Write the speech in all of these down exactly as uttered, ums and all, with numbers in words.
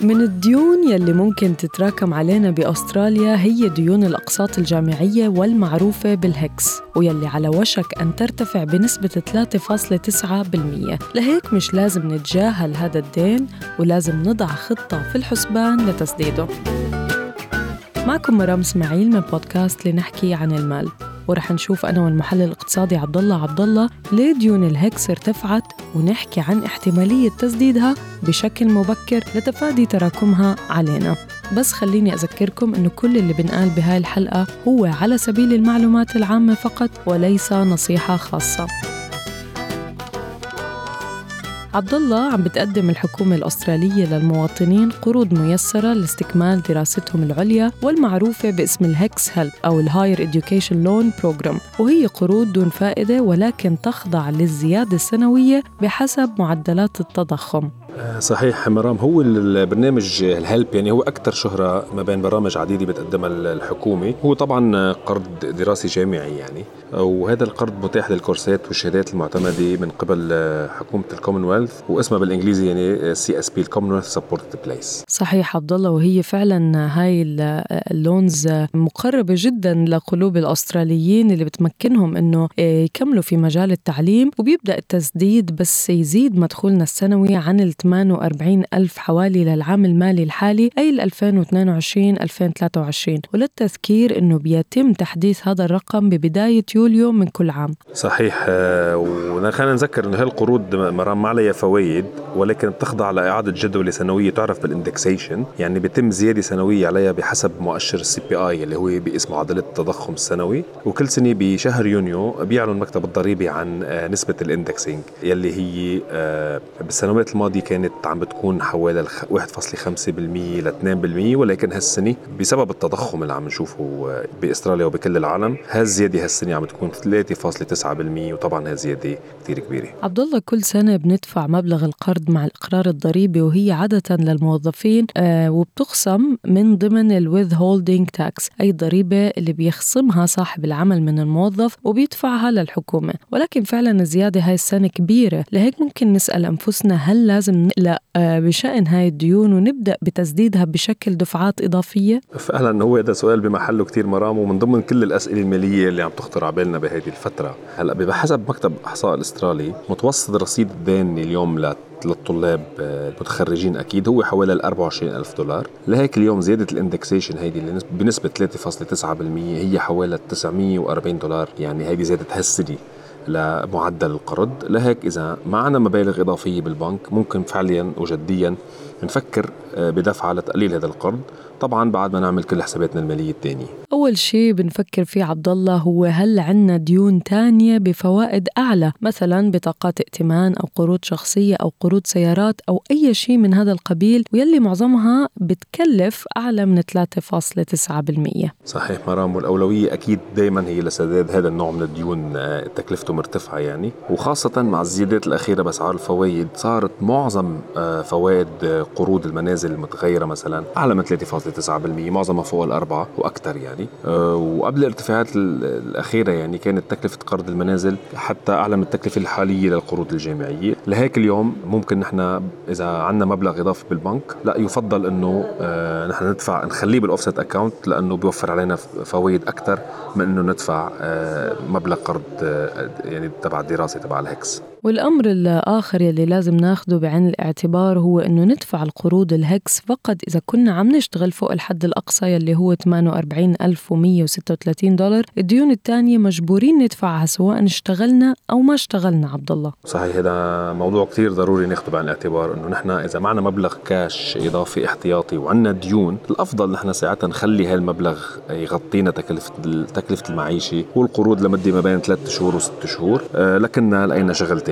من الديون يلي ممكن تتراكم علينا بأستراليا هي ديون الأقساط الجامعية والمعروفة بالهكس، ويلي على وشك أن ترتفع بنسبة ثلاثة فاصلة تسعة بالمئة. لهيك مش لازم نتجاهل هذا الدين، ولازم نضع خطة في الحسبان لتسديده. معكم مرام اسماعيل من بودكاست لنحكي عن المال، ورح نشوف أنا والمحلل الاقتصادي عبدالله عبدالله ليه ديون الهكس ارتفعت، ونحكي عن احتمالية تسديدها بشكل مبكر لتفادي تراكمها علينا. بس خليني أذكركم أنه كل اللي بنقال بهاي الحلقة هو على سبيل المعلومات العامة فقط، وليس نصيحة خاصة. عبدالله، عم بتقدم الحكومة الأسترالية للمواطنين قروض ميسرة لاستكمال دراستهم العليا والمعروفة باسم الهكس هيلب أو الهاير إديوكيشن لون بروجرام، وهي قروض دون فائدة ولكن تخضع للزيادة السنوية بحسب معدلات التضخم. صحيح مرام، هو البرنامج الهلب يعني هو أكثر شهرة ما بين برامج عديدة بتقدمها الحكومة. هو طبعا قرض دراسي جامعي يعني، وهذا القرض متاح للكورسات والشهادات المعتمدة من قبل حكومة الكومنولث، واسمها بالإنجليزي يعني سي إس بي Commonwealth Supported Place. صحيح عبد الله، وهي فعلا هاي اللونز مقربة جدا لقلوب الأستراليين اللي بتمكنهم إنه يكملوا في مجال التعليم، وبيبدأ التسديد بس يزيد مدخولنا السنوي عن ال ثمانية وأربعين ألف حوالي للعام المالي الحالي، أي ألفين واثنين وعشرين ألفين وثلاثة وعشرين. وللتذكير أنه بيتم تحديث هذا الرقم ببداية يوليو من كل عام. صحيح، وخلينا نذكر أن هالقروض مرام ما عليها فوائد، ولكن تخضع لإعادة جدول سنوية تعرف بالإندكسيشن، يعني بيتم زيادة سنوية عليها بحسب مؤشر سي بي آي اللي هو باسم معدلات التضخم السنوي. وكل سنة بشهر يونيو بيعلن مكتب الضريبة عن نسبة الإندكسينج اللي هي بالسنوات الماضية كانت عم بتكون حوالي واحد فاصلة خمسة بالمئة ل اثنين بالمئة، ولكن هالسنة بسبب التضخم اللي عم نشوفه بأستراليا وبكل العالم هالزيادة هالسنة عم تكون ثلاثة فاصلة تسعة بالمئة، وطبعا هالزيادة كتير كبيرة. عبدالله، كل سنة بندفع مبلغ القرض مع الإقرار الضريبي، وهي عادة للموظفين آه وبتخصم من ضمن الويذ هولدينج تاكس، أي ضريبة اللي بيخصمها صاحب العمل من الموظف وبيدفعها للحكومة. ولكن فعلا الزيادة هاي السنة كبيرة، لهيك ممكن نسأل أنفسنا هل لازم لا بشأن هاي الديون ونبدأ بتسديدها بشكل دفعات إضافية؟ فعلا هو هذا سؤال بمحله كتير مرام، ومن ضمن كل الأسئلة المالية اللي عم تخطر عبالنا بهذه الفترة. هلأ بحسب مكتب إحصاء الأسترالي متوسط رصيد الدين اليوم لت للطلاب المتخرجين أكيد هو حوالي أربعة وعشرين ألف دولار. لهيك اليوم زيادة الاندكسيشن هيدي بنسبة ثلاثة فاصلة تسعة بالمئة هي حوالي تسعمئة وأربعين دولار، يعني هيدي زيادة هالسنة لمعدل القرض. لهيك إذا معنا مبالغ إضافية بالبنك ممكن فعليا وجديا نفكر بدفعة لتقليل هذا القرض، طبعا بعد ما نعمل كل حساباتنا المالية التانية. أول شيء بنفكر فيه عبد الله هو هل عنا ديون تانية بفوائد أعلى، مثلا بطاقات ائتمان أو قروض شخصية أو قروض سيارات أو أي شيء من هذا القبيل، ويلي معظمها بتكلف أعلى من ثلاثة فاصلة تسعة بالمئة. صحيح مرام، والأولوية أكيد دايما هي لسداد هذا النوع من الديون تكلفته مرتفعة يعني، وخاصة مع الزيادات الأخيرة بأسعار الفوائد صارت معظم فوائد قروض المنازل المتغيرة مثلا أعلى من ثلاثة فاصلة تسعة بالمئة، معظمها فوق الأربعة وأكثر يعني. أه وقبل الارتفاعات الأخيرة يعني كانت تكلفة قرض المنازل حتى أعلى من التكلفة الحالية للقروض الجامعية. لهيك اليوم ممكن نحن إذا عنا مبلغ إضافي بالبنك لا يفضل أنه أه نحن ندفع نخليه بالأوفسيت أكاونت، لأنه بيوفر علينا فوائد أكثر من أنه ندفع أه مبلغ قرض أه يعني تبع الدراسة تبع الهكس. والأمر الآخر يلي لازم ناخده بعين الاعتبار هو أنه ندفع القروض الهكس فقط إذا كنا عم نشتغل فوق الحد الأقصى يلي هو ثمانية وأربعين ألف ومئة وستة وثلاثين دولار. الديون التانية مجبورين ندفعها سواء اشتغلنا أو ما اشتغلنا. عبد الله، صحيح، هذا موضوع كتير ضروري ناخده بعين الاعتبار، أنه نحن إذا معنا مبلغ كاش إضافي احتياطي وعنا ديون الأفضل نحن ساعتها نخلي هالمبلغ يغطينا تكلفة تكلفة المعيشة والقروض لمدة ما بين ثلاثة شهور وستة شهور، لكننا لقينا شغلتين.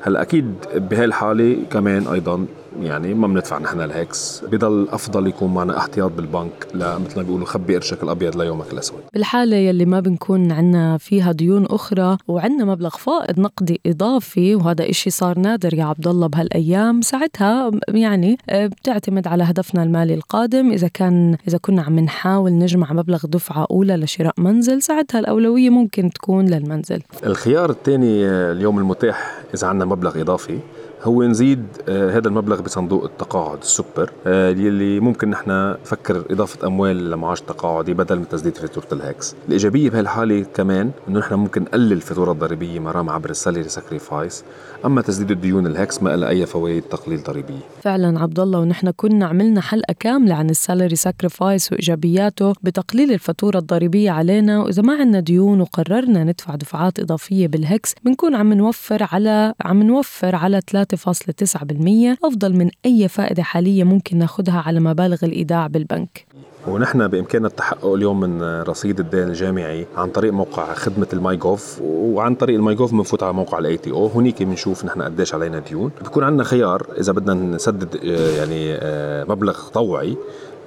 هل أكيد بهالحالة كمان أيضا يعني ما بندفع نحن الهكس، بضل أفضل يكون معنا احتياط بالبنك، لا مثل ما بيقولوا خبي قرشك الأبيض ليومك الأسود. بالحالة يلي ما بنكون عنا فيها ديون أخرى وعنا مبلغ فائض نقدي إضافي، وهذا إشي صار نادر يا عبد الله بهالأيام، ساعتها يعني بتعتمد على هدفنا المالي القادم. إذا كان إذا كنا عم نحاول نجمع مبلغ دفعة أولى لشراء منزل، ساعتها الأولوية ممكن تكون للمنزل. الخيار الثاني اليوم المتاح إذا عنا مبلغ إضافي هو نزيد هذا المبلغ بصندوق التقاعد السوبر اللي ممكن نحن نفكر إضافة أموال لمعاش تقاعدي بدل من تسديد فاتورة الهكس. الإيجابية بهالحالة كمان إنه نحن ممكن نقلل الفاتورة الضريبية مرام عبر السالري ساكريفايس، أما تسديد الديون الهكس ما لها أي فوائد تقليل ضريبية. فعلا عبد الله، ونحن كنا عملنا حلقة كاملة عن السالري ساكريفايس وإيجابياته بتقليل الفاتورة الضريبية علينا، وإذا ما عنا ديون وقررنا ندفع دفعات إضافية بالهكس بنكون عم نوفر على عم نوفر على ثلاثة فاصلة تسعة بالمية، أفضل من أي فائدة حالية ممكن ناخدها على مبالغ الإيداع بالبنك. ونحن بإمكاننا التحقق اليوم من رصيد الدين الجامعي عن طريق موقع خدمة الماي جوف، وعن طريق الماي جوف بنفوت على موقع الأي تي أو، هنيك بنشوف نحن قديش علينا ديون. بيكون عندنا خيار إذا بدنا نسدد يعني مبلغ طوعي،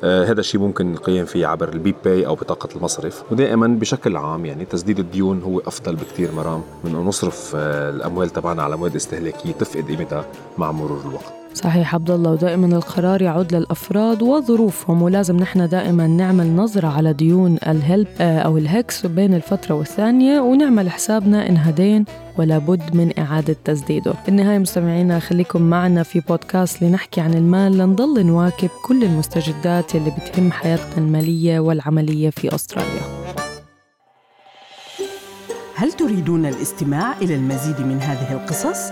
هذا الشيء ممكن نقيم فيه عبر البي باي أو بطاقة المصرف. ودائما بشكل عام يعني تسديد الديون هو أفضل بكتير مرام من أن نصرف الأموال تبعنا على مواد استهلاكية تفقد قيمتها مع مرور الوقت. صحيح عبد الله، ودائما القرار يعود للأفراد وظروفهم، ولازم نحن دائما نعمل نظرة على ديون الهلب أو الهكس بين الفترة والثانية، ونعمل حسابنا إنها دين ولا بد من إعادة تسديده. بالنهاية مستمعينا، خليكم معنا في بودكاست لنحكي عن المال، لنضل نواكب كل المستجدات اللي بتهم حياتنا المالية والعملية في أستراليا. هل تريدون الاستماع إلى المزيد من هذه القصص؟